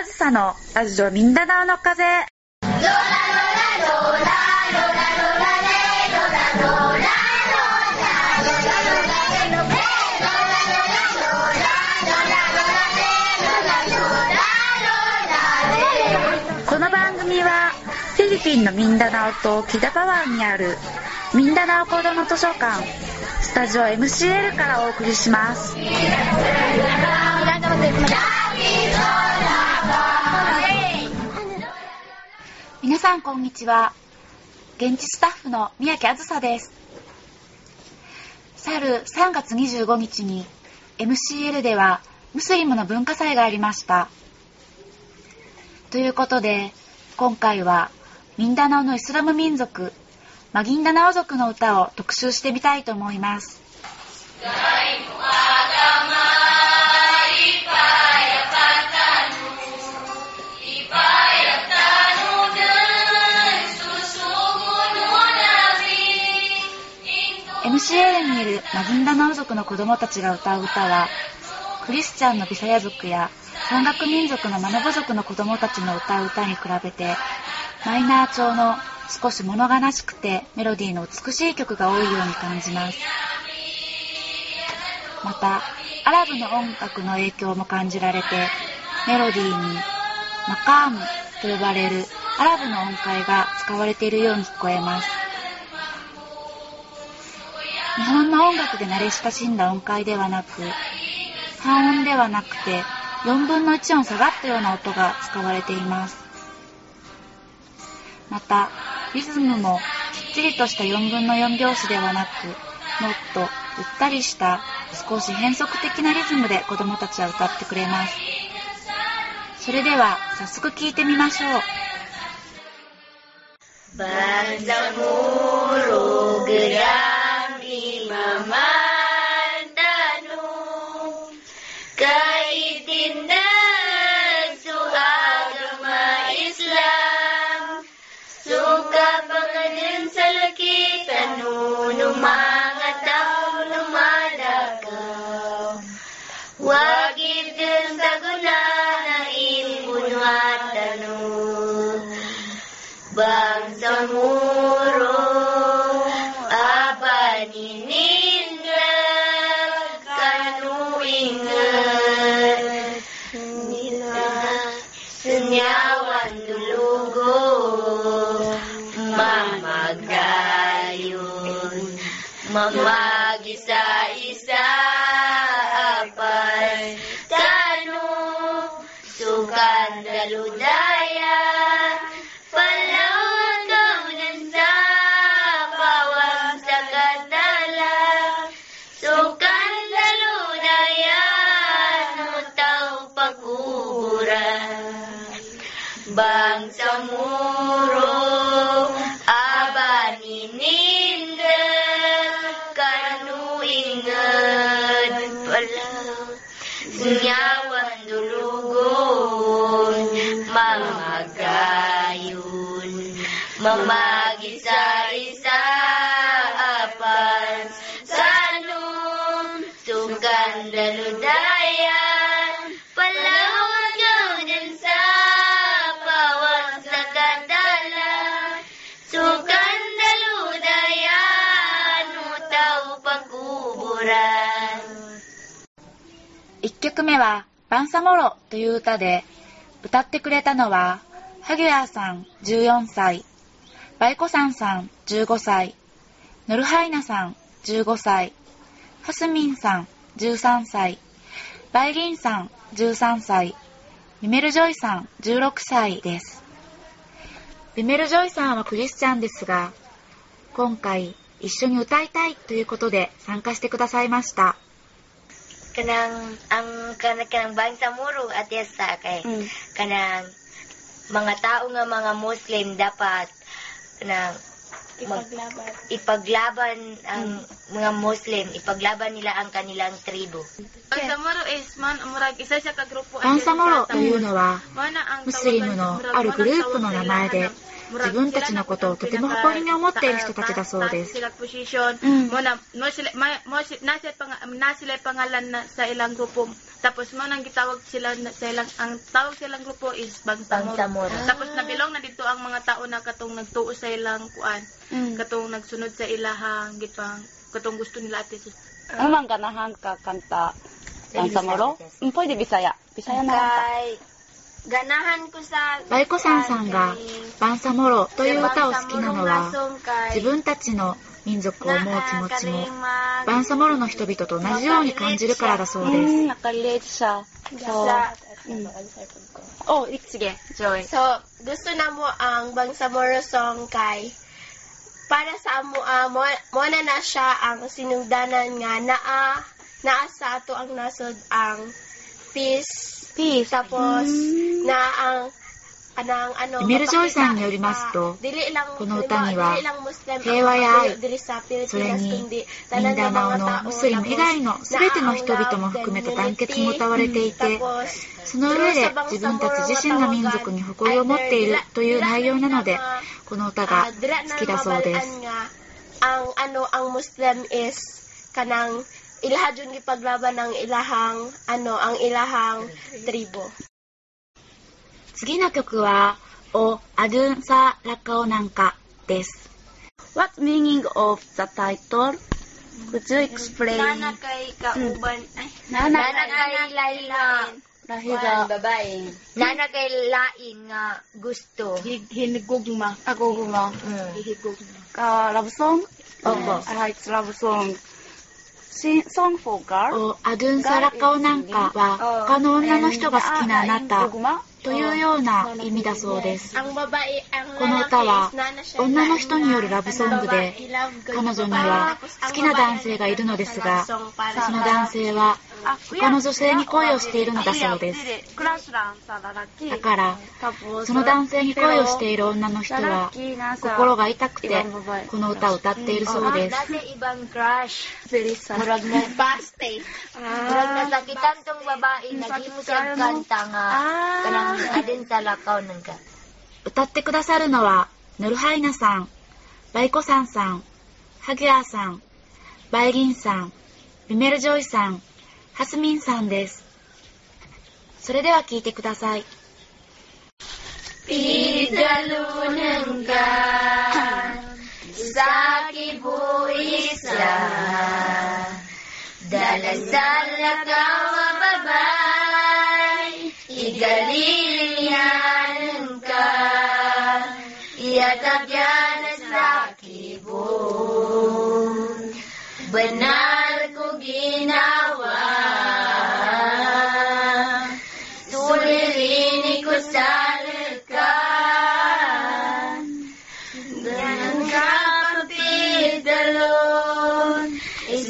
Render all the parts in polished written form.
あずさのラジオミンダナオの風。この番組はフィリピンのミンダナオとキダパワンにあるミンダナオ子ども図書館スタジオ MCL からお送りします。皆さんこんにちは。現地スタッフの宮城あずさです。去る3月25日に MCL ではムスリムの文化祭がありました。ということで今回はミンダナオのイスラム民族マギンダナオ族の歌を特集してみたいと思います。MCL にいるマギンダナオ族の子どもたちが歌う歌は、クリスチャンのビサヤ族や山岳民族のマナボ族の子どもたちの歌う歌に比べて、マイナー調の少し物悲しくてメロディーの美しい曲が多いように感じます。また、アラブの音楽の影響も感じられて、メロディーにマカームと呼ばれるアラブの音階が使われているように聞こえます。日本の音楽で慣れ親しんだ音階ではなく、半音ではなくて4分の1音下がったような音が使われています。また、リズムもきっちりとした4分の4拍子ではなく、もっとゆったりした少し変則的なリズムで子どもたちは歌ってくれます。それでは早速聴いてみましょう。バンサモログラ1曲目はバンサモロという歌で、歌ってくれたのはハギュアーさん14歳、バイコサンさん15歳、ノルハイナさん15歳、ハスミンさん13歳、バイリンさん13歳、ビメルジョイさん16歳です。ビメルジョイさんはクリスチャンですが、今回一緒に歌いたいということで参加してくださいました。Kanang ang kanang Bansa Moro at yasa kay kanang mga tao nga mga Muslim dapat na Ipaglaban. Ipaglaban ang mga Muslim. Ipaglaban nila ang kanilang tribo. Bansamoro is murag isa siya ka grupo. Bansamoroというのはムスリムのあるグループの名前で、自分たちのことをとても誇りに思っている人たちだそうです。Tapos mo nang gitawag sila sa ilang ang tawag sa ilang grupo is Bangsamoro. Tapos nabilong na dito ang mga tao na katong nagtuo sa ilang kuan, katong nagsunod sa ilahang gitpang katong gusto nila ate. Ano man ganahan ka kanta Bangsamoro? Pwede Bisaya. Bisaya na kanta.バイコさんさんがバンサモロという歌を好きなのは、自分たちの民族を思う気持ちもバンサモロの人々と同じように感じるからだそうです。Oh, sige, Joy. So, gusto na mo ang Bangsamoro song kay para sa mo na na siya ang sinugdanan nga naa sa ato ang nasod ang peace. Tapos na angメルジョイさんによりますと、この歌には平和や愛、それにミンダナオのムスリム以外のすべての人々も含めた団結も歌われていて、その上で自分たち自身の民族に誇りを持っているという内容なので、この歌が好きだそうです。Ilaha dyan gipaglaban ng ilahang ang ilahang tribo. 次の曲はおアドゥンサラカオナンカです。What meaning of the title? Could you explain? Nanakay kauban nanakay lain lahiga babae. Nanakay lain nga gusto. Hinigugma agugma. Ka love song? It's love song.Song for girl? アドゥンサラカオなんかは他の女の人が好きなあなたというような意味だそうです。この歌は女の人によるラブソングで、彼女には好きな男性がいるのですが、その男性は他の女性に恋をしているのだそうです。だから、その男性に恋をしている女の人は心が痛くてこの歌を歌っているそうです。Murag mo paste. Murag nasakitan tong babae, nag-iisip kanta nga. Kanang adin sa lakaw ng ka. 歌ってくださるのは、ヌルハイナさん、バイコサンさん、ハギアさん、バイギンさん、ビメルジョイさん、ハスミンさんです。それでは聴いてください。ピダルネンガSa kibuisa, dalasal na kawababay, igalilianan ka, iatagyanas na kibun, banal ko ginawa, tulirinig ko sa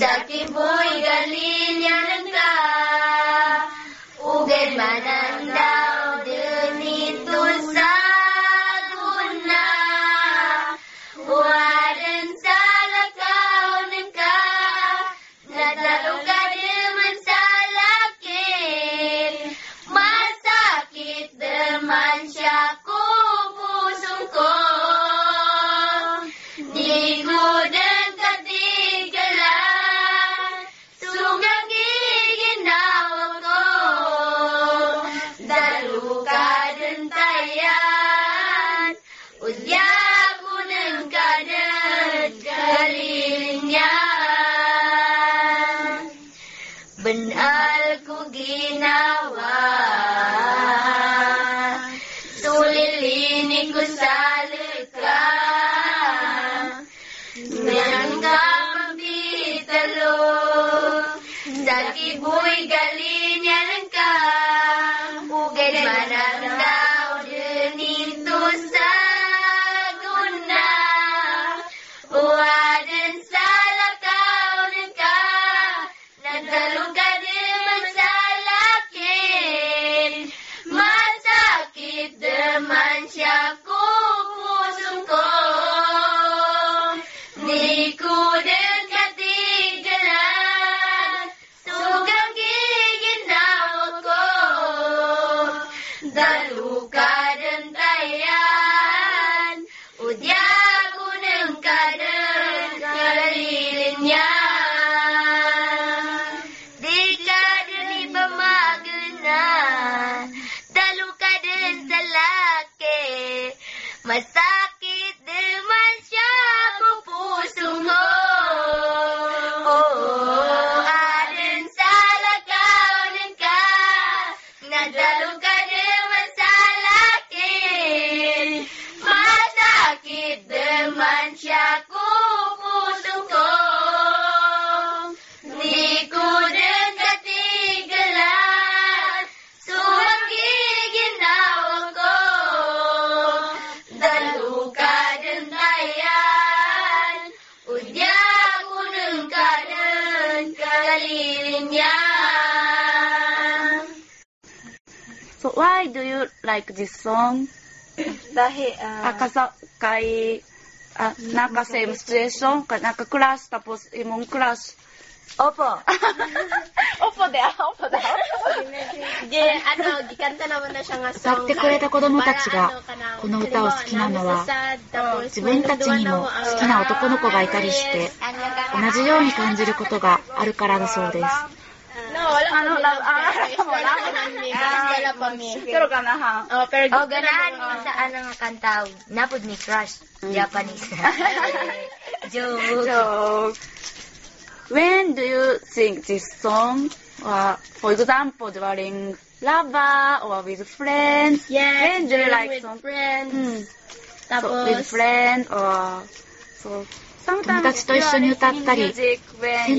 Masakit naman siya kung pusong ko luka dentayan, uja gunung kadang kelilingnya. Jika demi bermakna, tak luka dan selake, masakit deman syah mempusungho. So why do you like this song? Dahil kay naka same situation, naka crush tapos imong crush. Opo. Opo daw. Ge gikanta naman na siya nga song. Sakte kureta kodomo tachi ga kono uta o suki na no wa zibun tachi ni mo suki na otoko no ko ga itari shite, onaji you ni kanjiru koto ga aru kara da sou desu.Wala pa music. Pero ganahan. Oh, ganahan mo saan ang kantaw. Napod ni crush. Japanese. Joke. When do you sing this song? For example, during lover or with friends? Yes, when do you like song? So, with friends or... So...友達と一緒に歌ったり、洗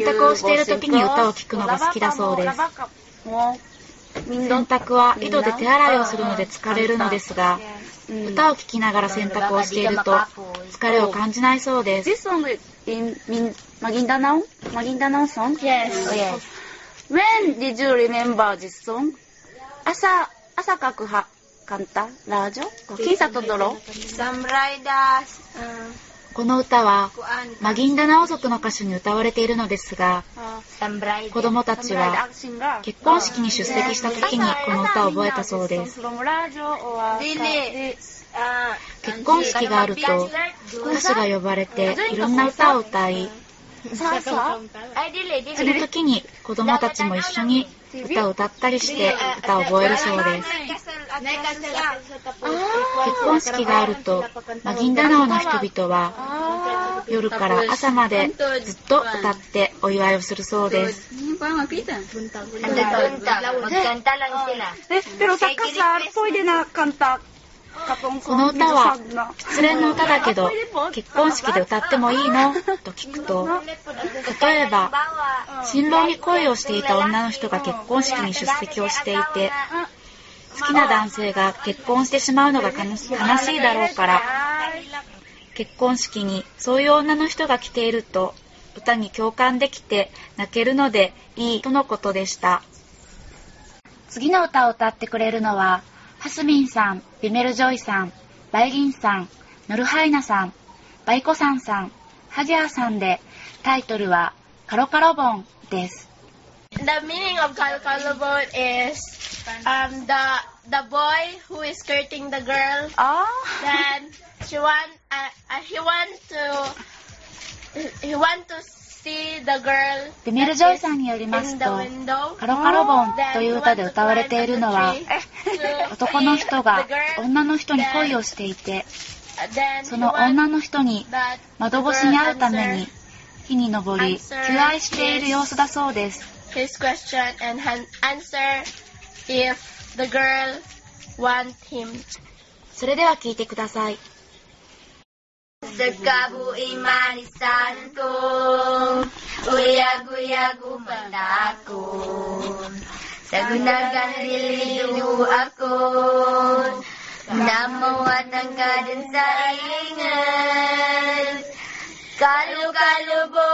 濯をしている時に歌を聴くのが好きだそうです。洗濯は井戸で手洗いをするので疲れるのですが、歌を聴きながら洗濯をしていると疲れを感じないそうです。This song is in Maguindanao? Maguindanao song? Yes. When did you remember this song? 朝かくはかんたラジオ？金さとどろ？サムライダー。この歌はマギンダナオ族の歌手に歌われているのですが、子供たちは結婚式に出席した時にこの歌を覚えたそうです。結婚式があると歌手が呼ばれていろんな歌を歌い、その時に子供たちも一緒に歌を歌ったりして歌を覚えるそうです。結婚式があるとマギンダナオの人々は夜から朝までずっと歌ってお祝いをするそうです。この歌は失恋の歌だけど結婚式で歌ってもいいのと聞くと、例えば新郎に恋をしていた女の人が結婚式に出席をしていて、好きな男性が結婚してしまうのが悲しいだろうから、結婚式にそういう女の人が来ていると歌に共感できて泣けるのでいいとのことでした。次の歌を歌ってくれるのはハスミンさん、ビメルジョイさん、バイリンさん、ノルハイナさん、バイコサンさん、ハギャーさんで、タイトルはカロカロボンです。The meaning of Kalkalobon is the boy who is skirting the girl. Then he want to see the girl. ビメルジョイさんによりますと、カロカロボンという歌で歌われているのは、男の人が女の人に恋をしていて、その女の人に窓越しに会うために火に登り求愛している様子だそうです。His question and answer if the girl want him. それでは聞いてください。Sekabuhi manisanku, uyagu-yagu mataku, sagunagan lilidu aku, namawat ang kadang saingan, kalu-kalubo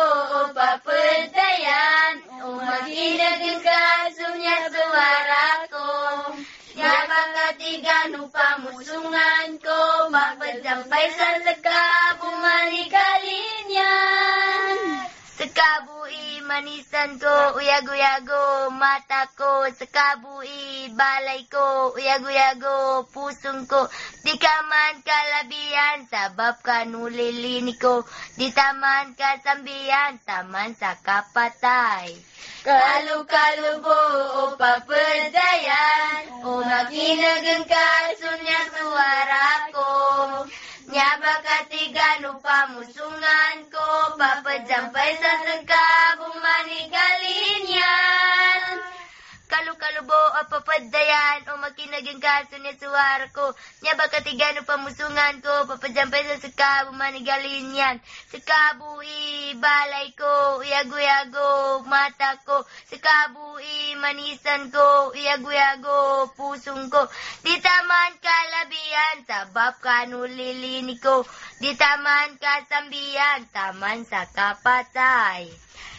papatayan.Makinagin kasumya suara ko, Yabang katigan upang musungan ko, Magpasampay sa lagka, Bumalik ka linyan. Sa Sakabui manisan ko, uyago-yago mata ko. Sakabui balay ko, uyago-yago pusong ko. Di ka man kalabihan, sabab ka nulilini ko. Di taman kasambihan, taman sa kapatay. Kalu-kalubo o paperdayan, umakinag ang kasunyang suwara ko. Nyaba katigan upang musungan ko, papajampay sa sagkabong manigalin yan. Kalukalubo o papadayan, o makinag ang kaso niya suwara ko. Nyaba katigan upang musungan ko, papajampay sa sagkabong manigalin yan. Sakabui balay ko, uyago-yago mata ko. Sakabui manisan ko, uyago-yago pusong ko. Di taman kalabihan, sabab kanulilini ko. Di taman kasambihan, taman sa kapatay.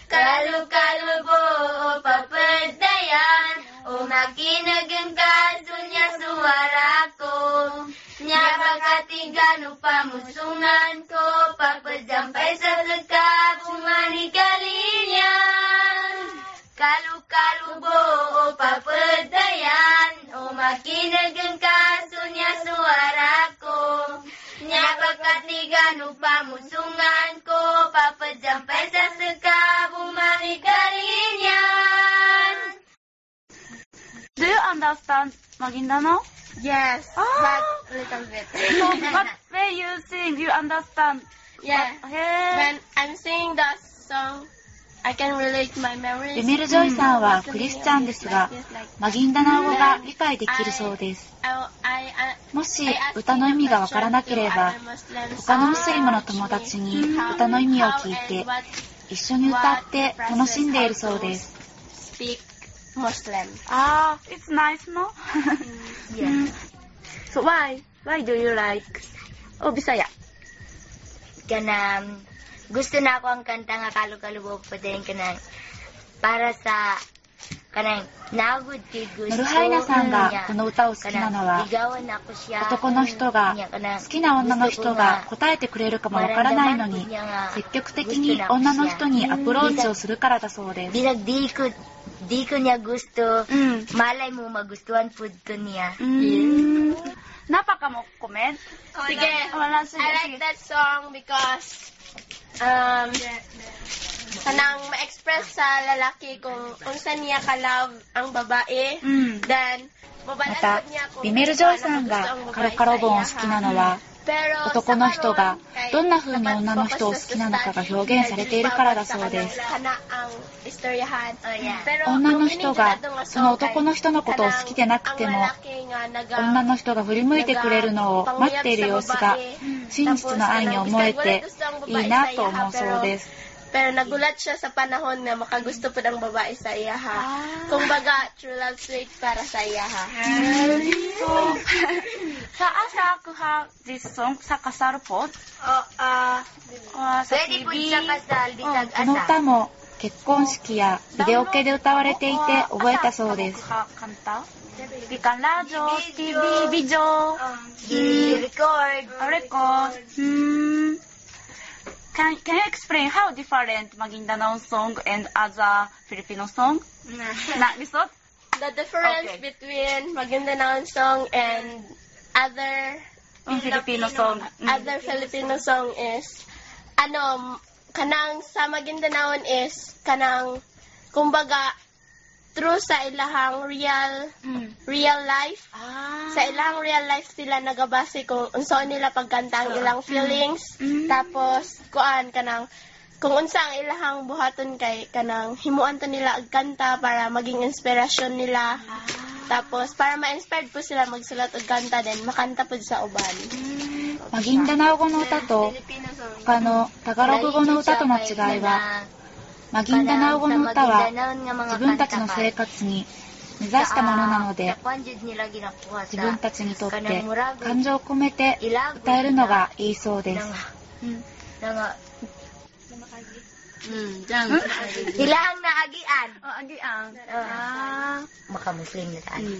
Kalu-kalubo o papadayan, o makinag ang kaso niya suwara ko. Nyaba katigan upang musungan ko, papajampay sa sagkabong manigalin yan. Kalu-kalubo o papadayan, o makinag ang kaso niya suwara ko. Nyaba katigan upang musungan ko, papajampay sa sagkabong manigalin yan. Do you understand Maguindanao? Yes, but little bit. So when you sing, you understand? Yeah. When I'm singing that song, I can relate my memories. ユメルジョイさんはクリスチャンですが、マギンダナオ語が理解できるそうです。もし歌の意味がわからなければ、他のムスリムの友達に歌の意味を聞いて、一緒に歌って楽しんでいるそうです。Muslim. Ah, it's nice, no? Yes. So why do you like Bisaya? Kana gusto na ako ang kanta nga kalu-kalubo padayon kana para sa kana nagud kay gusto. Noruhainaさんがこの歌を好きなのは、男の人が好きな女の人が答えてくれるかもわからないのに、積極的に女の人にアプローチをするからだそうです。Di ko niya gusto. Malay mo magustuhan food ko niya. Napaka mo comment? Sige. I like that song because sanang ma-express sa lalaki kung saan niya ka-love ang babae. Then, mabalasod niya kung saan na gusto ang babae saya. 男の人がどんな風に女の人を好きなのかが表現されているからだそうです。女の人がその男の人のことを好きでなくても、女の人が振り向いてくれるのを待っている様子が真実の愛に思えていいなと思うそうです。Pero nagulat siya sa panahon na makagusto po ng babae sa iya ha. Kumbaga, true love sweet para sa iya ha. Sa ako ha, this song sa kasal po? Sa TV.この歌も結婚式やビデオ系で歌われていて覚えたそうです。We can radio, TV, video, record. Can you explain how different Maguindanao song and other Filipino song? The difference between Maguindanao song and other Filipino song. Other Filipino song is kanang sa Maguindanao is kanang kumbaga true sa ilahang real life. Sa ilahang real life sila nagabase kung unsoon nila pagkanta ang ilang feelings. Tapos kuan kanang kung unsa ang ilahang buhaton kay kanang himuan to nila og kanta para maging inspirasyon nila. Tapos para ma-inspired po sila magsulat og kanta din makanta pud sa uban. Maguindanao語の歌と他のタガログ語の歌との違いはマギンダナオ語の歌は自分たちの生活に根ざしたものなので、自分たちにとって感情を込めて歌えるのがいいそうです。Ilang na agian. Oh, agian. Maka Muslim na daan.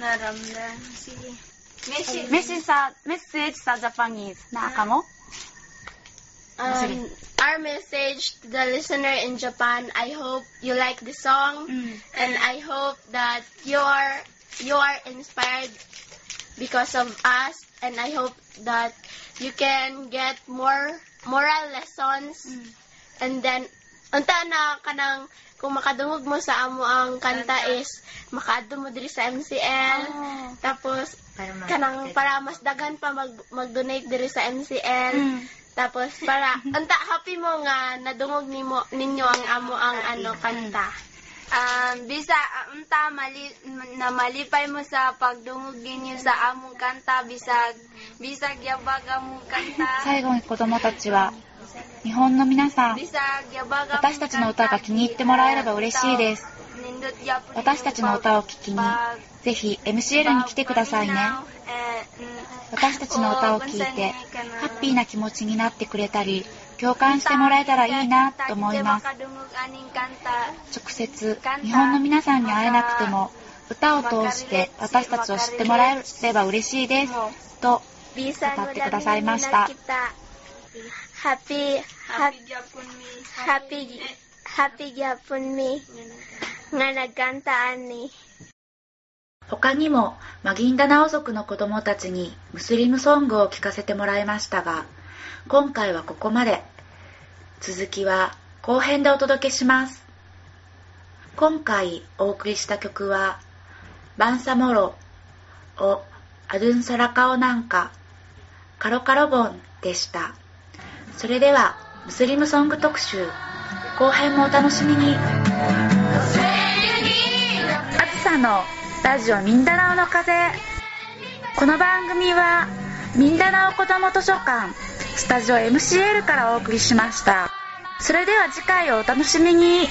Naramdaman sige. Message sa Japanese na ako mo? Our message to the listener in Japan, I hope you like the song, and I hope that you are inspired because of us, and I hope that you can get more moral lessons, and then unta na kanang kung makadungog mo sa amo ang kanta is makaadto mo diri sa MCL, tapos kanang para mas daghan pa mag-donate diri sa MCL, tapos para unta happy mo nga nadungog ninyo ang amo ang kanta. Bisa unta malipay mo sa pagdungog ninyo sa among kanta, bisa yabag among kanta. 最後に子供たちは日本の皆さん、私たちの歌が気に入ってもらえれば嬉しいです。私たちの歌を聴きにぜひ MCL に来てくださいね。私たちの歌を聴いてハッピーな気持ちになってくれたり共感してもらえたらいいなと思います。直接日本の皆さんに会えなくても歌を通して私たちを知ってもらえれば嬉しいですと語ってくださいました。Happy Japan me nga nagkantaan ni. 他にもマギンダナオ族の子どもたちにムスリムソングを聴かせてもらいましたが、今回はここまで。続きは後編でお届けします。今回お送りした曲はバンサモロをアドゥンサラカオなんかカロカロボンでした。それではムスリムソング特集後編もお楽しみに。あつさのラジオミンダナオの風。この番組はミンダナオこども図書館スタジオ MCL からお送りしました。それでは次回をお楽しみに。